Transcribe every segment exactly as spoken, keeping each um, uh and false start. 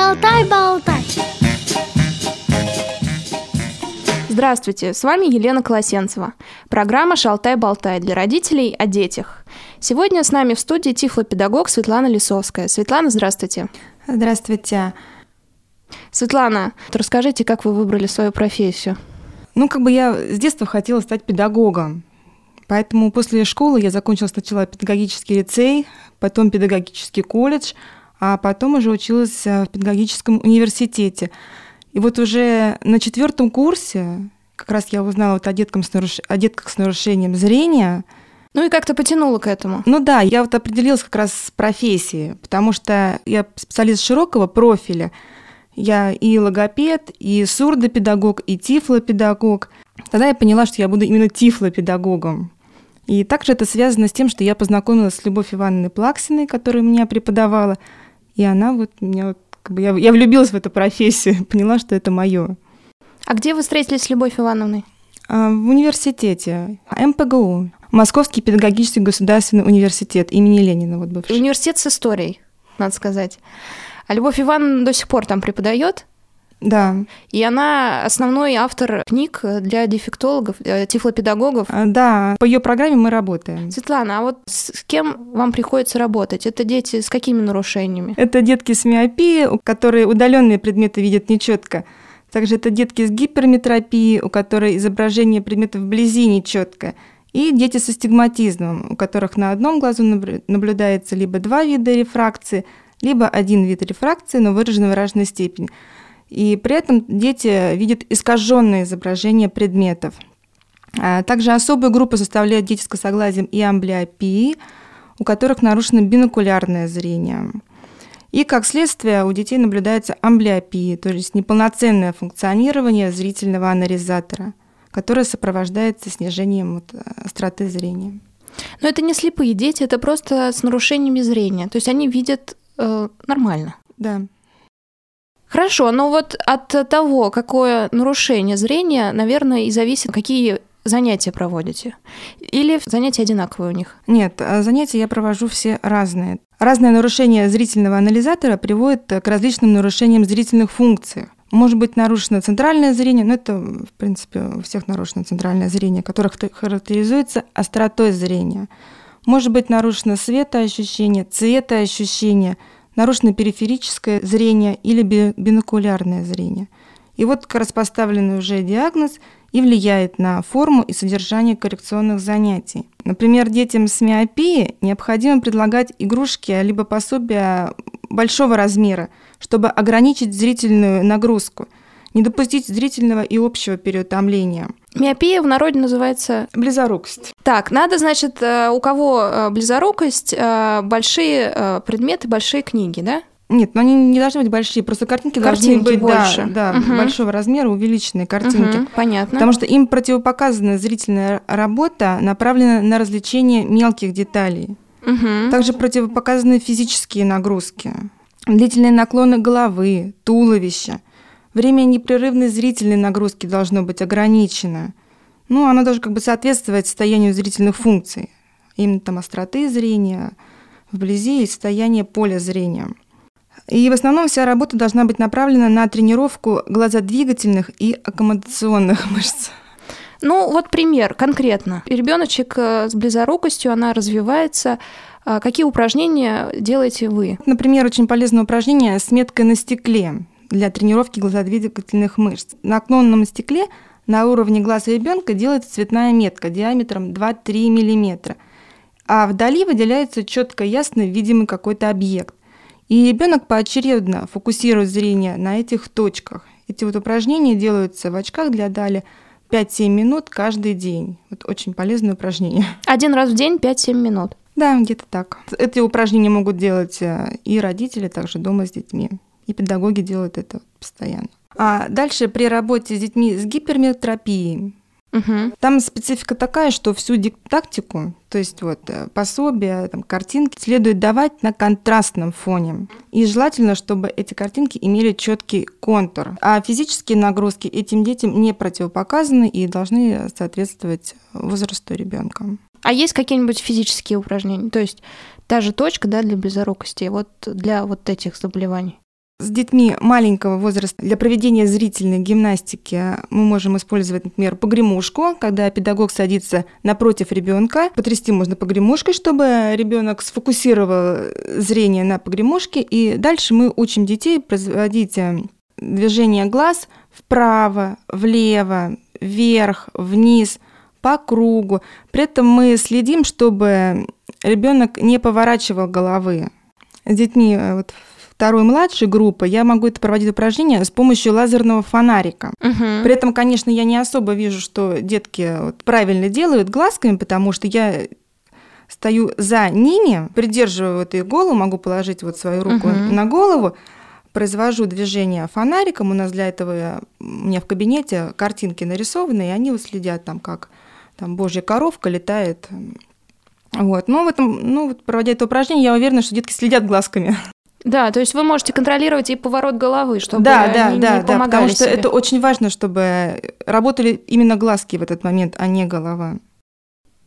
Шалтай-Болтай. Здравствуйте, с вами Елена Колосенцева. Программа «Шалтай-Болтай» для родителей о детях. Сегодня с нами в студии тифлопедагог Светлана Лисовская. Светлана, здравствуйте. Здравствуйте. Светлана, расскажите, как вы выбрали свою профессию? Ну, как бы я с детства хотела стать педагогом. Поэтому после школы я закончила сначала педагогический лицей, потом педагогический колледж, а потом уже училась в педагогическом университете. И вот уже на четвертом курсе как раз я узнала вот о, деткам с наруш... о детках с нарушением зрения. Ну и как-то потянула к этому. Ну да, я вот определилась как раз с профессией, потому что я специалист широкого профиля. Я и логопед, и сурдопедагог, и тифлопедагог. Тогда я поняла, что я буду именно тифлопедагогом. И также это связано с тем, что я познакомилась с Любовью Ивановной Плаксиной, которая меня преподавала. И она вот меня вот как бы я, я влюбилась в эту профессию, поняла, что это мое. А где вы встретились с Любовью Ивановной? А, в университете, эм пэ гэ у, Московский педагогический государственный университет имени Ленина, вот бывший. Университет с историей, надо сказать. А Любовь Ивановна до сих пор там преподает? Да. И она основной автор книг для дефектологов, тифлопедагогов. Да, по ее программе мы работаем. Светлана, а вот с кем вам приходится работать? Это дети с какими нарушениями? Это детки с миопией, у которых удаленные предметы видят нечетко. Также это детки с гиперметропией, у которых изображение предметов вблизи нечетко. И дети со стигматизмом, у которых на одном глазу наблюдается либо два вида рефракции, либо один вид рефракции, но выраженный в разной степени. И при этом дети видят искаженное изображение предметов. Также особую группу составляют дети с косоглазием и амблиопией, у которых нарушено бинокулярное зрение. И, как следствие, у детей наблюдается амблиопия, то есть неполноценное функционирование зрительного анализатора, которое сопровождается снижением вот остроты зрения. Но это не слепые дети, это просто с нарушениями зрения. То есть они видят э, нормально. Да. Хорошо, но вот от того, какое нарушение зрения, наверное, и зависит, какие занятия проводите. Или занятия одинаковые у них? Нет, занятия я провожу все разные. Разное нарушение зрительного анализатора приводит к различным нарушениям зрительных функций. Может быть нарушено центральное зрение, но это, в принципе, у всех нарушено центральное зрение, которое характеризуется остротой зрения. Может быть нарушено светоощущение, цветоощущение, нарушено периферическое зрение или бинокулярное зрение. И вот как раз поставленный уже диагноз и влияет на форму и содержание коррекционных занятий. Например, детям с миопией необходимо предлагать игрушки либо пособия большого размера, чтобы ограничить зрительную нагрузку, не допустить зрительного и общего переутомления. Миопия в народе называется близорукость. Так, надо, значит, у кого близорукость, большие предметы, большие книги, да? Нет, но они не должны быть большие, просто картинки, картинки должны быть больше. Да, да, угу. Большого размера, увеличенные картинки. Угу, понятно. Потому что им противопоказана зрительная работа, направленная на развлечение мелких деталей. Угу. Также противопоказаны физические нагрузки, длительные наклоны головы, туловища. Время непрерывной зрительной нагрузки должно быть ограничено. Ну, оно должно как бы соответствовать состоянию зрительных функций, именно там остроты зрения, вблизи и состояние поля зрения. И в основном вся работа должна быть направлена на тренировку глазодвигательных и аккомодационных мышц. Ну, вот пример конкретно. Ребеночек с близорукостью, она развивается. Какие упражнения делаете вы? Например, очень полезное упражнение с меткой на стекле для тренировки глазодвигательных мышц. На оконном стекле на уровне глаз ребенка делается цветная метка диаметром два-три миллиметра, а вдали выделяется четко ясно видимый какой-то объект. И ребенок поочередно фокусирует зрение на этих точках. Эти вот упражнения делаются в очках для дали пять-семь минут каждый день. Вот очень полезное упражнение. Один раз в день пять-семь минут? Да, где-то так. Эти упражнения могут делать и родители, также дома с детьми. И педагоги делают это постоянно. А дальше при работе с детьми с гиперметропией. Угу. Там специфика такая, что всю дидактику, то есть вот пособия, там, картинки, следует давать на контрастном фоне. И желательно, чтобы эти картинки имели четкий контур. А физические нагрузки этим детям не противопоказаны и должны соответствовать возрасту ребенка. А есть какие-нибудь физические упражнения? То есть та же точка, да, для близорукости, вот для вот этих заболеваний? С детьми маленького возраста для проведения зрительной гимнастики мы можем использовать, например, погремушку, когда педагог садится напротив ребенка. Потрясти можно погремушкой, чтобы ребенок сфокусировал зрение на погремушке. И дальше мы учим детей производить движение глаз вправо, влево, вверх, вниз, по кругу. При этом мы следим, чтобы ребенок не поворачивал головы. С детьми вот второй младшей группы я могу это проводить упражнение с помощью лазерного фонарика. Угу. При этом, конечно, я не особо вижу, что детки правильно делают глазками, потому что я стою за ними, придерживаю вот их голову, могу положить вот свою руку угу. на голову, произвожу движение фонариком. У нас для этого у меня в кабинете картинки нарисованы, и они вот следят там, как там божья коровка летает. Вот. Но в этом, ну, вот, проводя это упражнение, я уверена, что детки следят глазками. Да, то есть вы можете контролировать и поворот головы, чтобы да, они да, не да, помогали да, потому себе. Что это очень важно, чтобы работали именно глазки в этот момент, а не голова.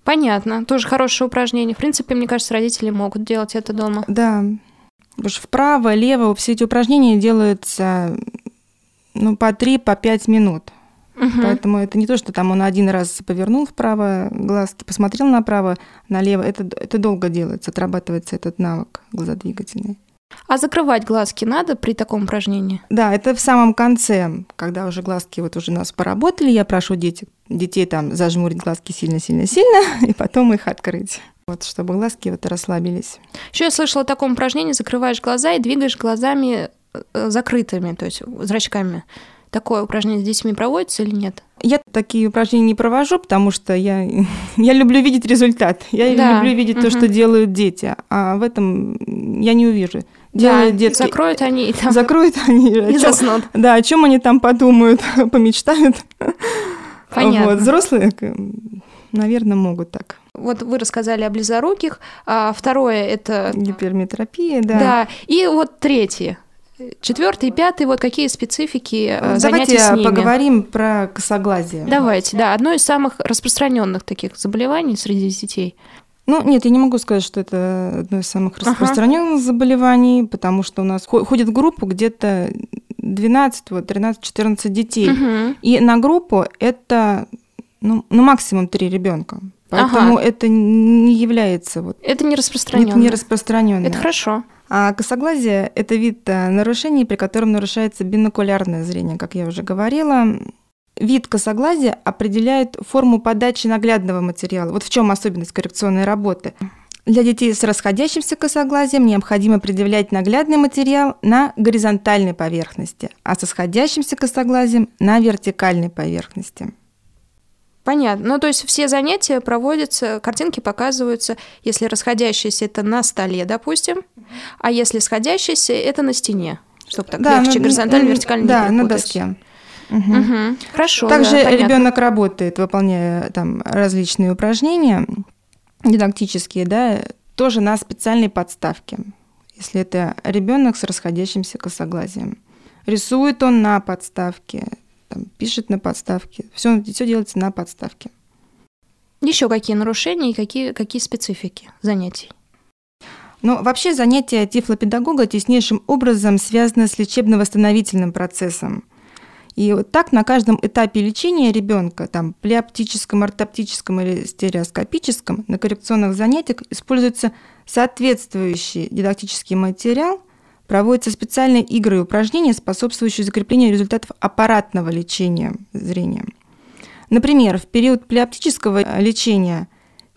Понятно. Тоже хорошее упражнение. В принципе, мне кажется, родители могут делать это дома. Да. Потому что вправо, лево, все эти упражнения делаются ну, по три-пять минут. Угу. Поэтому это не то, что там он один раз повернул вправо глазки, посмотрел направо, налево. Это, это долго делается, отрабатывается этот навык глазодвигательный. А закрывать глазки надо при таком упражнении? Да, это в самом конце, когда уже глазки вот уже у нас поработали, я прошу детей, детей там зажмурить глазки сильно-сильно-сильно и потом их открыть, вот, чтобы глазки вот расслабились. Еще я слышала о таком упражнении: закрываешь глаза и двигаешь глазами закрытыми, то есть зрачками. Такое упражнение с детьми проводится или нет? Я такие упражнения не провожу, потому что я, я люблю видеть результат. Я да. люблю видеть угу. то, что делают дети. А в этом я не увижу. Делают да, детки. Закроют они и там. Закроют они. И заснут. Да, о чем они там подумают, помечтают. Понятно. Вот, взрослые, наверное, могут так. Вот вы рассказали о близоруких. А второе – это... Гиперметропия, да. Да. И вот третье. Четвертый, пятый, вот какие специфики Давайте занятий с ними? Давайте поговорим про косоглазие. Давайте, да, одно из самых распространенных таких заболеваний среди детей. Ну, нет, я не могу сказать, что это одно из самых распространенных ага. заболеваний, потому что у нас ходит в группу где-то двенадцать, тринадцать, четырнадцать детей. Угу. И на группу это ну, ну, максимум три ребенка. Поэтому ага. это не является... Вот, это не распространенное. Это не распространенное. Это хорошо. А косоглазие – это вид нарушений, при котором нарушается бинокулярное зрение, как я уже говорила. Вид косоглазия определяет форму подачи наглядного материала. Вот в чем особенность коррекционной работы. Для детей с расходящимся косоглазием необходимо предъявлять наглядный материал на горизонтальной поверхности, а со сходящимся косоглазием – на вертикальной поверхности. Понятно. Ну, то есть все занятия проводятся, картинки показываются, если расходящиеся, это на столе, допустим, а если сходящиеся, это на стене, чтобы так да, легче, ну, горизонтально, вертикально да, не перепутать. Да, на доске. Угу. Угу. Хорошо, Также да, ребенок работает, выполняя там различные упражнения дидактические, да, тоже на специальной подставке, если это ребенок с расходящимся косоглазием. Рисует он на подставке, пишет на подставке. Все делается на подставке. Еще какие нарушения и какие, какие специфики занятий? Ну, вообще занятия тифлопедагога теснейшим образом связаны с лечебно-восстановительным процессом. И вот так на каждом этапе лечения ребенка, там, плеоптическом, ортоптическом или стереоскопическом, на коррекционных занятиях используется соответствующий дидактический материал, проводятся специальные игры и упражнения, способствующие закреплению результатов аппаратного лечения зрения. Например, в период плеоптического лечения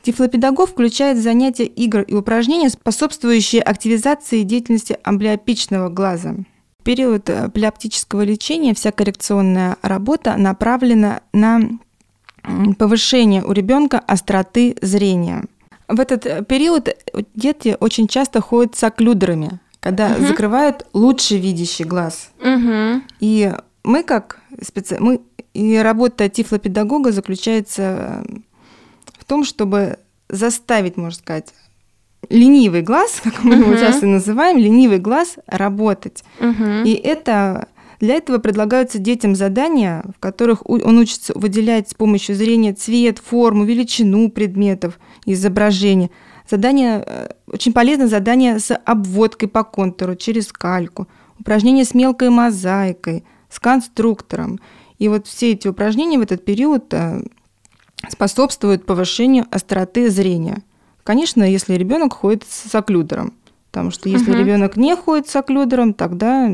тифлопедагог включает занятия игр и упражнения, способствующие активизации деятельности амблиопичного глаза. В период плеоптического лечения вся коррекционная работа направлена на повышение у ребенка остроты зрения. В этот период дети очень часто ходят с оклюдерами, когда угу. закрывают лучше видящий глаз. Угу. И мы как специ... мы... и работа тифлопедагога заключается в том, чтобы заставить, можно сказать, ленивый глаз, как мы угу. его часто называем, ленивый глаз работать. Угу. И это... для этого предлагаются детям задания, в которых он учится выделять с помощью зрения цвет, форму, величину предметов, изображения. Задание, очень полезно задание с обводкой по контуру через кальку, упражнения с мелкой мозаикой, с конструктором. И вот все эти упражнения в этот период способствуют повышению остроты зрения. Конечно, если ребенок ходит с оклюдером, потому что если угу. ребенок не ходит с оклюдером, тогда,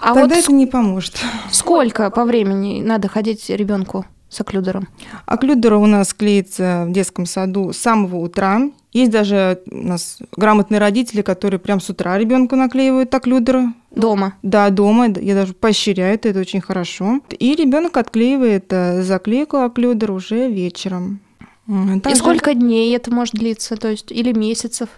а тогда вот это не поможет. Сколько по времени надо ходить ребенку с оклюдером? Оклюдер у нас клеится в детском саду с самого утра. Есть даже у нас грамотные родители, которые прям с утра ребенку наклеивают оклюдер. Дома? Да, дома. Я даже поощряю, это очень хорошо. И ребенок отклеивает заклейку оклюдер уже вечером. Также... И сколько дней это может длиться? То есть или месяцев,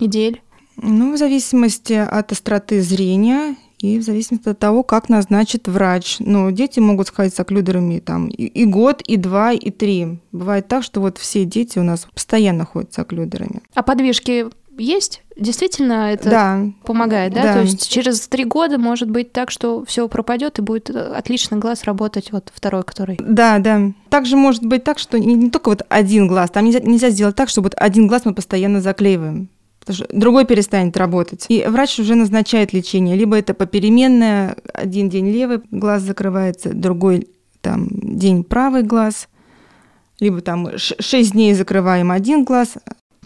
недель? Ну, в зависимости от остроты зрения и в зависимости от того, как назначит врач. Но дети могут сходить с оклюдерами там, и год, и два, и три. Бывает так, что вот все дети у нас постоянно ходят с оклюдерами. А подвижки есть? Действительно это да. помогает, да? да? То есть через три года может быть так, что все пропадет и будет отлично глаз работать, вот второй, который... Да, да. Также может быть так, что не, не только вот один глаз, там нельзя, нельзя сделать так, что вот один глаз мы постоянно заклеиваем. Потому что другой перестанет работать. И врач уже назначает лечение. Либо это попеременное, один день левый глаз закрывается, другой там, день правый глаз, либо там шесть дней закрываем один глаз.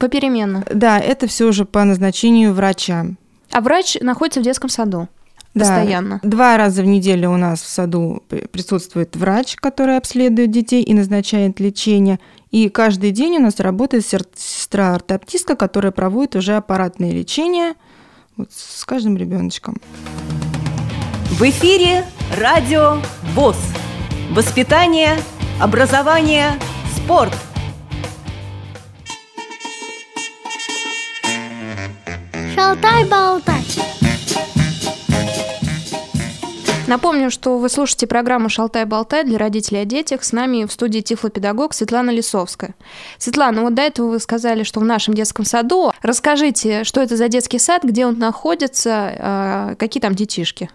Попеременно? Да, это все уже по назначению врача. А врач находится в детском саду? Да, постоянно? Два раза в неделю у нас в саду присутствует врач, который обследует детей и назначает лечение. И каждый день у нас работает сестра-ортоптистка, которая проводит уже аппаратное лечение вот с каждым ребеночком. В эфире радио ВОС. Воспитание, образование, спорт. Шалтай-болтай. Напомню, что вы слушаете программу «Шалтай-болтай» для родителей о детях. С нами в студии тифлопедагог Светлана Лисовская. Светлана, вот до этого вы сказали, что в нашем детском саду. Расскажите, что это за детский сад, где он находится, какие там детишки?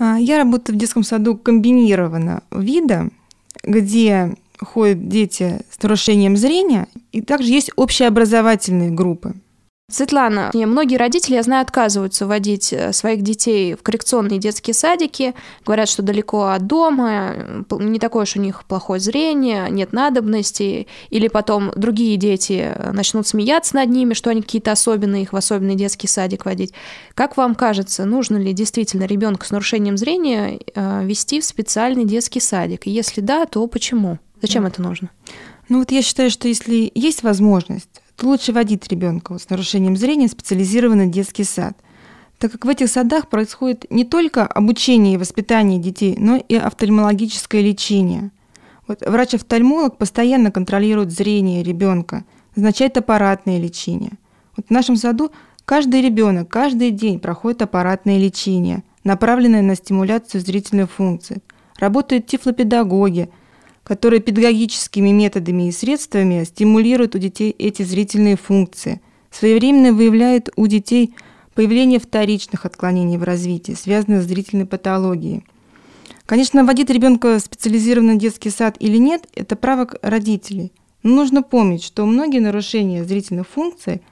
Я работаю в детском саду комбинированного вида, где ходят дети с нарушением зрения, и также есть общеобразовательные группы. Светлана, многие родители, я знаю, отказываются водить своих детей в коррекционные детские садики, говорят, что далеко от дома, не такое уж у них плохое зрение, нет надобности, или потом другие дети начнут смеяться над ними, что они какие-то особенные, их в особенный детский садик водить. Как вам кажется, нужно ли действительно ребенка с нарушением зрения вести в специальный детский садик? И если да, то почему? Зачем да. это нужно? Ну вот я считаю, что если есть возможность, то лучше водить ребенка вот с нарушением зрения в специализированный детский сад, так как в этих садах происходит не только обучение и воспитание детей, но и офтальмологическое лечение. Вот врач-офтальмолог постоянно контролирует зрение ребенка, назначает аппаратное лечение. Вот в нашем саду каждый ребенок каждый день проходит аппаратное лечение, направленное на стимуляцию зрительной функции. Работают тифлопедагоги, которые педагогическими методами и средствами стимулируют у детей эти зрительные функции, своевременно выявляют у детей появление вторичных отклонений в развитии, связанных с зрительной патологией. Конечно, вводить ребенка в специализированный детский сад или нет – это право родителей. Но нужно помнить, что многие нарушения зрительных функций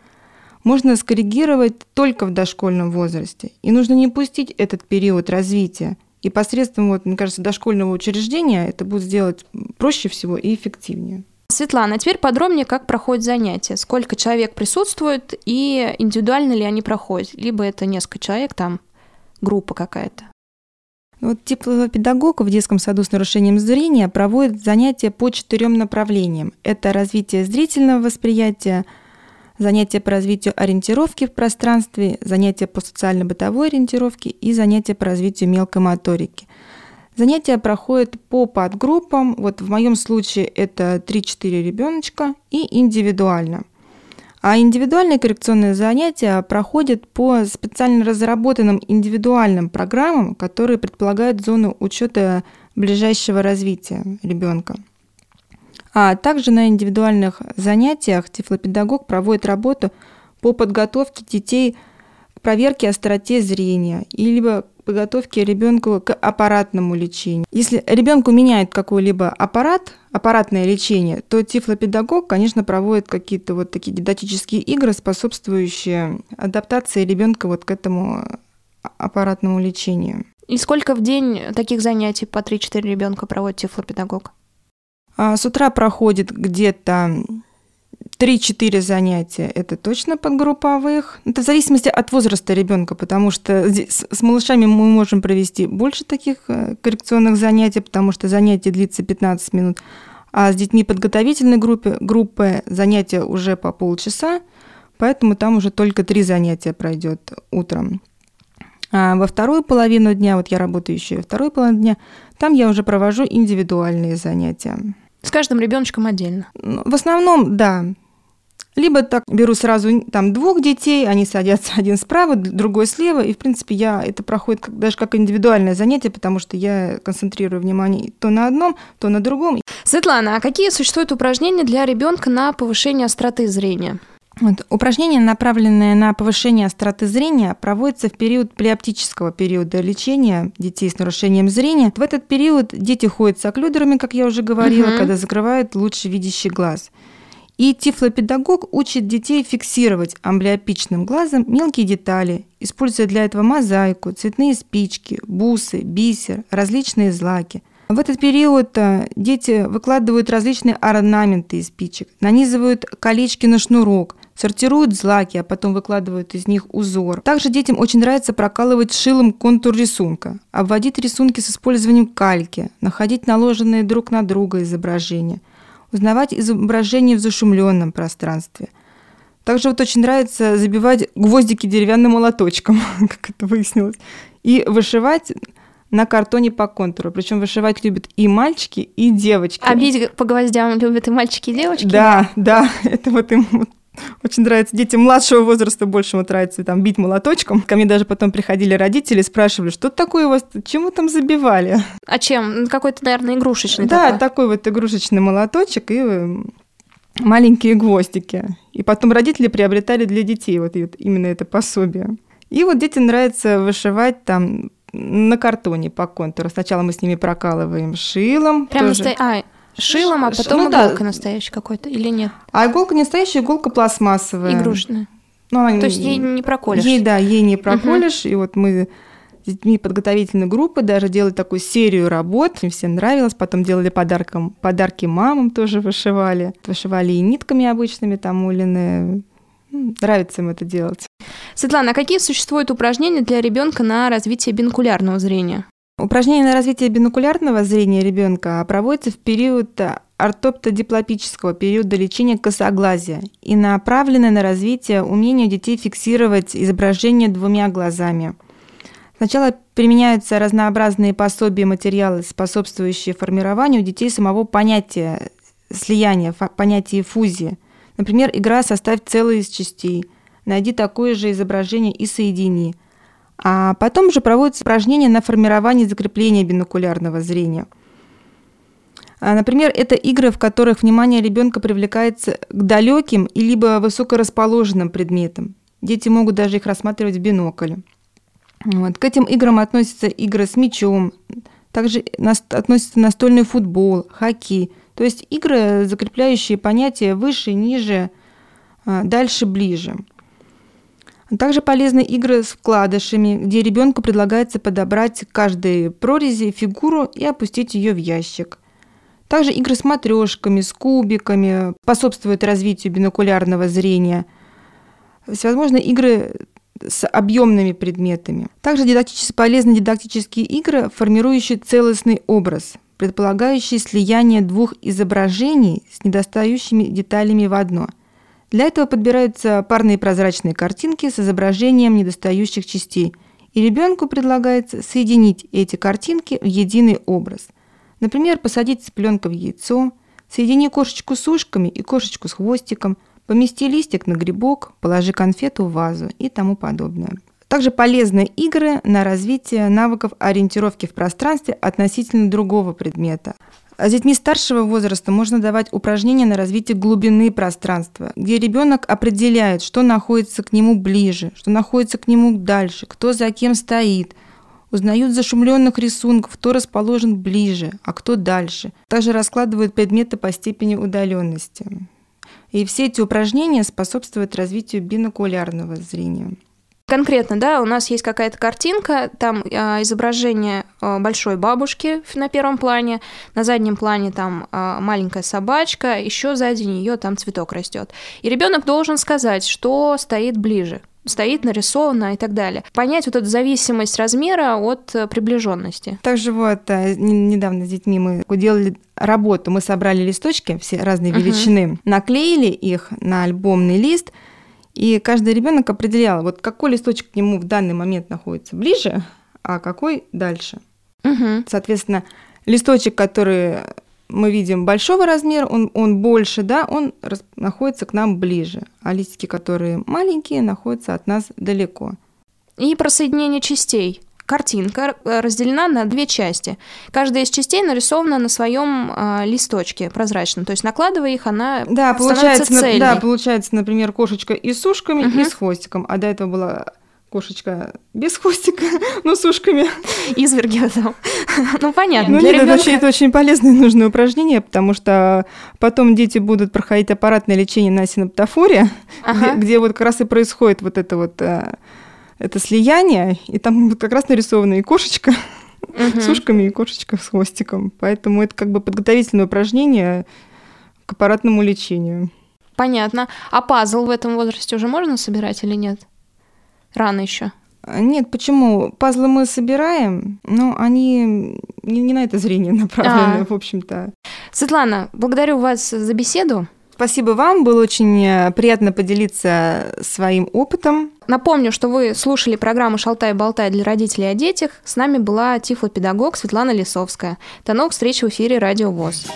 можно скоррегировать только в дошкольном возрасте, и нужно не упустить этот период развития. И посредством, вот, мне кажется, дошкольного учреждения это будет сделать проще всего и эффективнее. Светлана, а теперь подробнее, как проходят занятия. Сколько человек присутствует и индивидуально ли они проходят? Либо это несколько человек, там группа какая-то. Вот тифлопедагог в детском саду с нарушением зрения проводит занятия по четырем направлениям. Это развитие зрительного восприятия, занятия по развитию ориентировки в пространстве, занятия по социально-бытовой ориентировке и занятия по развитию мелкой моторики. Занятия проходят по подгруппам. Вот в моем случае это три-четыре ребеночка и индивидуально. А индивидуальные коррекционные занятия проходят по специально разработанным индивидуальным программам, которые предполагают зону учета ближайшего развития ребенка. А также на индивидуальных занятиях тифлопедагог проводит работу по подготовке детей к проверке остроте зрения или подготовке ребенка к аппаратному лечению. Если ребенку меняет какой-либо аппарат, аппаратное лечение, то тифлопедагог, конечно, проводит какие-то вот такие дидактические игры, способствующие адаптации ребенка вот к этому аппаратному лечению. И сколько в день таких занятий по три-четыре ребенка проводит тифлопедагог? С утра проходит где-то три-четыре занятия, это точно подгрупповых. Это в зависимости от возраста ребенка, потому что с малышами мы можем провести больше таких коррекционных занятий, потому что занятие длится пятнадцать минут, а с детьми подготовительной группы, группы занятия уже по полчаса, поэтому там уже только три занятия пройдет утром. А во вторую половину дня, вот я работаю еще и вторую половину дня, там я уже провожу индивидуальные занятия. С каждым ребеночком отдельно? В основном, да. Либо так беру сразу там двух детей, они садятся один справа, другой слева, и, в принципе, я это проходит как, даже как индивидуальное занятие, потому что я концентрирую внимание то на одном, то на другом. Светлана, а какие существуют упражнения для ребенка на повышение остроты зрения? Вот, упражнения, направленные на повышение остроты зрения, проводятся в период плеоптического периода лечения детей с нарушением зрения. В этот период дети ходят с оклюдерами, как я уже говорила, угу. когда закрывают лучше видящий глаз. И тифлопедагог учит детей фиксировать амблиопичным глазом мелкие детали, используя для этого мозаику, цветные спички, бусы, бисер, различные злаки. В этот период дети выкладывают различные орнаменты из спичек, нанизывают колечки на шнурок, сортируют злаки, а потом выкладывают из них узор. Также детям очень нравится прокалывать шилом контур рисунка, обводить рисунки с использованием кальки, находить наложенные друг на друга изображения, узнавать изображения в зашумленном пространстве. Также вот очень нравится забивать гвоздики деревянным молоточком, как это выяснилось, и вышивать на картоне по контуру. Причем вышивать любят и мальчики, и девочки. А бить по гвоздям любят и мальчики, и девочки? Да, да, это вот им очень нравится. Детям младшего возраста больше вот нравится там бить молоточком. Ко мне даже потом приходили родители, спрашивали, что такое у вас, чем вы там забивали? А чем? Какой-то, наверное, игрушечный. Да, такой, такой вот игрушечный молоточек и маленькие гвоздики. И потом родители приобретали для детей вот именно это пособие. И вот детям нравится вышивать там на картоне по контуру. Сначала мы с ними прокалываем шилом. Прям настоящий. А, шилом, а потом ну, иголка да. настоящая какой-то или нет? А иголка настоящая, иголка пластмассовая. Игрушечная. Ну, она... То есть ей не проколешь. Ей, да, ей не проколешь. Угу. И вот мы с детьми подготовительной группы даже делали такую серию работ. Им всем нравилось. Потом делали подарком, подарки мамам тоже вышивали. Вышивали и нитками обычными, там улины. Нравится им это делать. Светлана, а какие существуют упражнения для ребенка на развитие бинокулярного зрения? Упражнения на развитие бинокулярного зрения ребенка проводятся в период ортоптодиплопического периода лечения косоглазия и направлены на развитие умения детей фиксировать изображение двумя глазами. Сначала применяются разнообразные пособия и материалы, способствующие формированию у детей самого понятия слияния, понятия фузии. Например, игра «Составь целое из частей», «Найди такое же изображение и соедини». А потом уже проводятся упражнения на формирование и закрепление бинокулярного зрения. Например, это игры, в которых внимание ребенка привлекается к далеким и либо высокорасположенным предметам. Дети могут даже их рассматривать в бинокле. Вот. К этим играм относятся игры с мячом, также относятся настольный футбол, хоккей. То есть игры, закрепляющие понятия выше, ниже, дальше, ближе. Также полезны игры с вкладышами, где ребенку предлагается подобрать к каждой прорези фигуру и опустить ее в ящик. Также игры с матрешками, с кубиками способствуют развитию бинокулярного зрения. Всевозможные игры с объемными предметами. Также дидактически полезны дидактические игры, формирующие целостный образ, предполагающие слияние двух изображений с недостающими деталями в одно. Для этого подбираются парные прозрачные картинки с изображением недостающих частей, и ребенку предлагается соединить эти картинки в единый образ. Например, посадить цыпленка в яйцо, соедини кошечку с ушками и кошечку с хвостиком, помести листик на грибок, положи конфету в вазу и тому подобное. Также полезны игры на развитие навыков ориентировки в пространстве относительно другого предмета. С детьми старшего возраста можно давать упражнения на развитие глубины пространства, где ребенок определяет, что находится к нему ближе, что находится к нему дальше, кто за кем стоит, узнают зашумленных рисунков, кто расположен ближе, а кто дальше. Также раскладывают предметы по степени удаленности. И все эти упражнения способствуют развитию бинокулярного зрения. Конкретно, да, у нас есть какая-то картинка, там э, изображение э, большой бабушки на первом плане, на заднем плане там э, маленькая собачка, еще сзади нее там цветок растет. И ребенок должен сказать, что стоит ближе, стоит нарисовано и так далее. Понять вот эту зависимость размера от приближенности. Также вот недавно с детьми мы делали работу, мы собрали листочки все разные величины, uh-huh. наклеили их на альбомный лист. И каждый ребенок определял, вот какой листочек к нему в данный момент находится ближе, а какой дальше. Угу. Соответственно, листочек, который мы видим большого размера, он, он больше, да, он рас, находится к нам ближе. А листики, которые маленькие, находятся от нас далеко. И про соединение частей. Картинка разделена на две части. Каждая из частей нарисована на своем э, листочке прозрачном. То есть, накладывая их, она да, становится цельной. Да, получается, например, кошечка и с ушками, угу. и с хвостиком. А до этого была кошечка без хвостика, но с ушками. Изверги там. Ну, понятно. Ну, для нет, ребенка... это очень полезное и нужное упражнение, потому что потом дети будут проходить аппаратное лечение на синаптофоре, ага. где, где вот как раз и происходит вот это вот... Это слияние, и там как раз нарисована и кошечка uh-huh. с ушками, и кошечка с хвостиком. Поэтому это как бы подготовительное упражнение к аппаратному лечению. Понятно. А пазл в этом возрасте уже можно собирать или нет? Рано еще. Нет, почему? Пазлы мы собираем, но они не, не на это зрение направлены, а-а-а. В общем-то. Светлана, благодарю вас за беседу. Спасибо вам, было очень приятно поделиться своим опытом. Напомню, что вы слушали программу «Шалтай-болтай» для родителей о детях. С нами была тифлопедагог Светлана Лисовская. До новых встреч в эфире «Радио ВОС».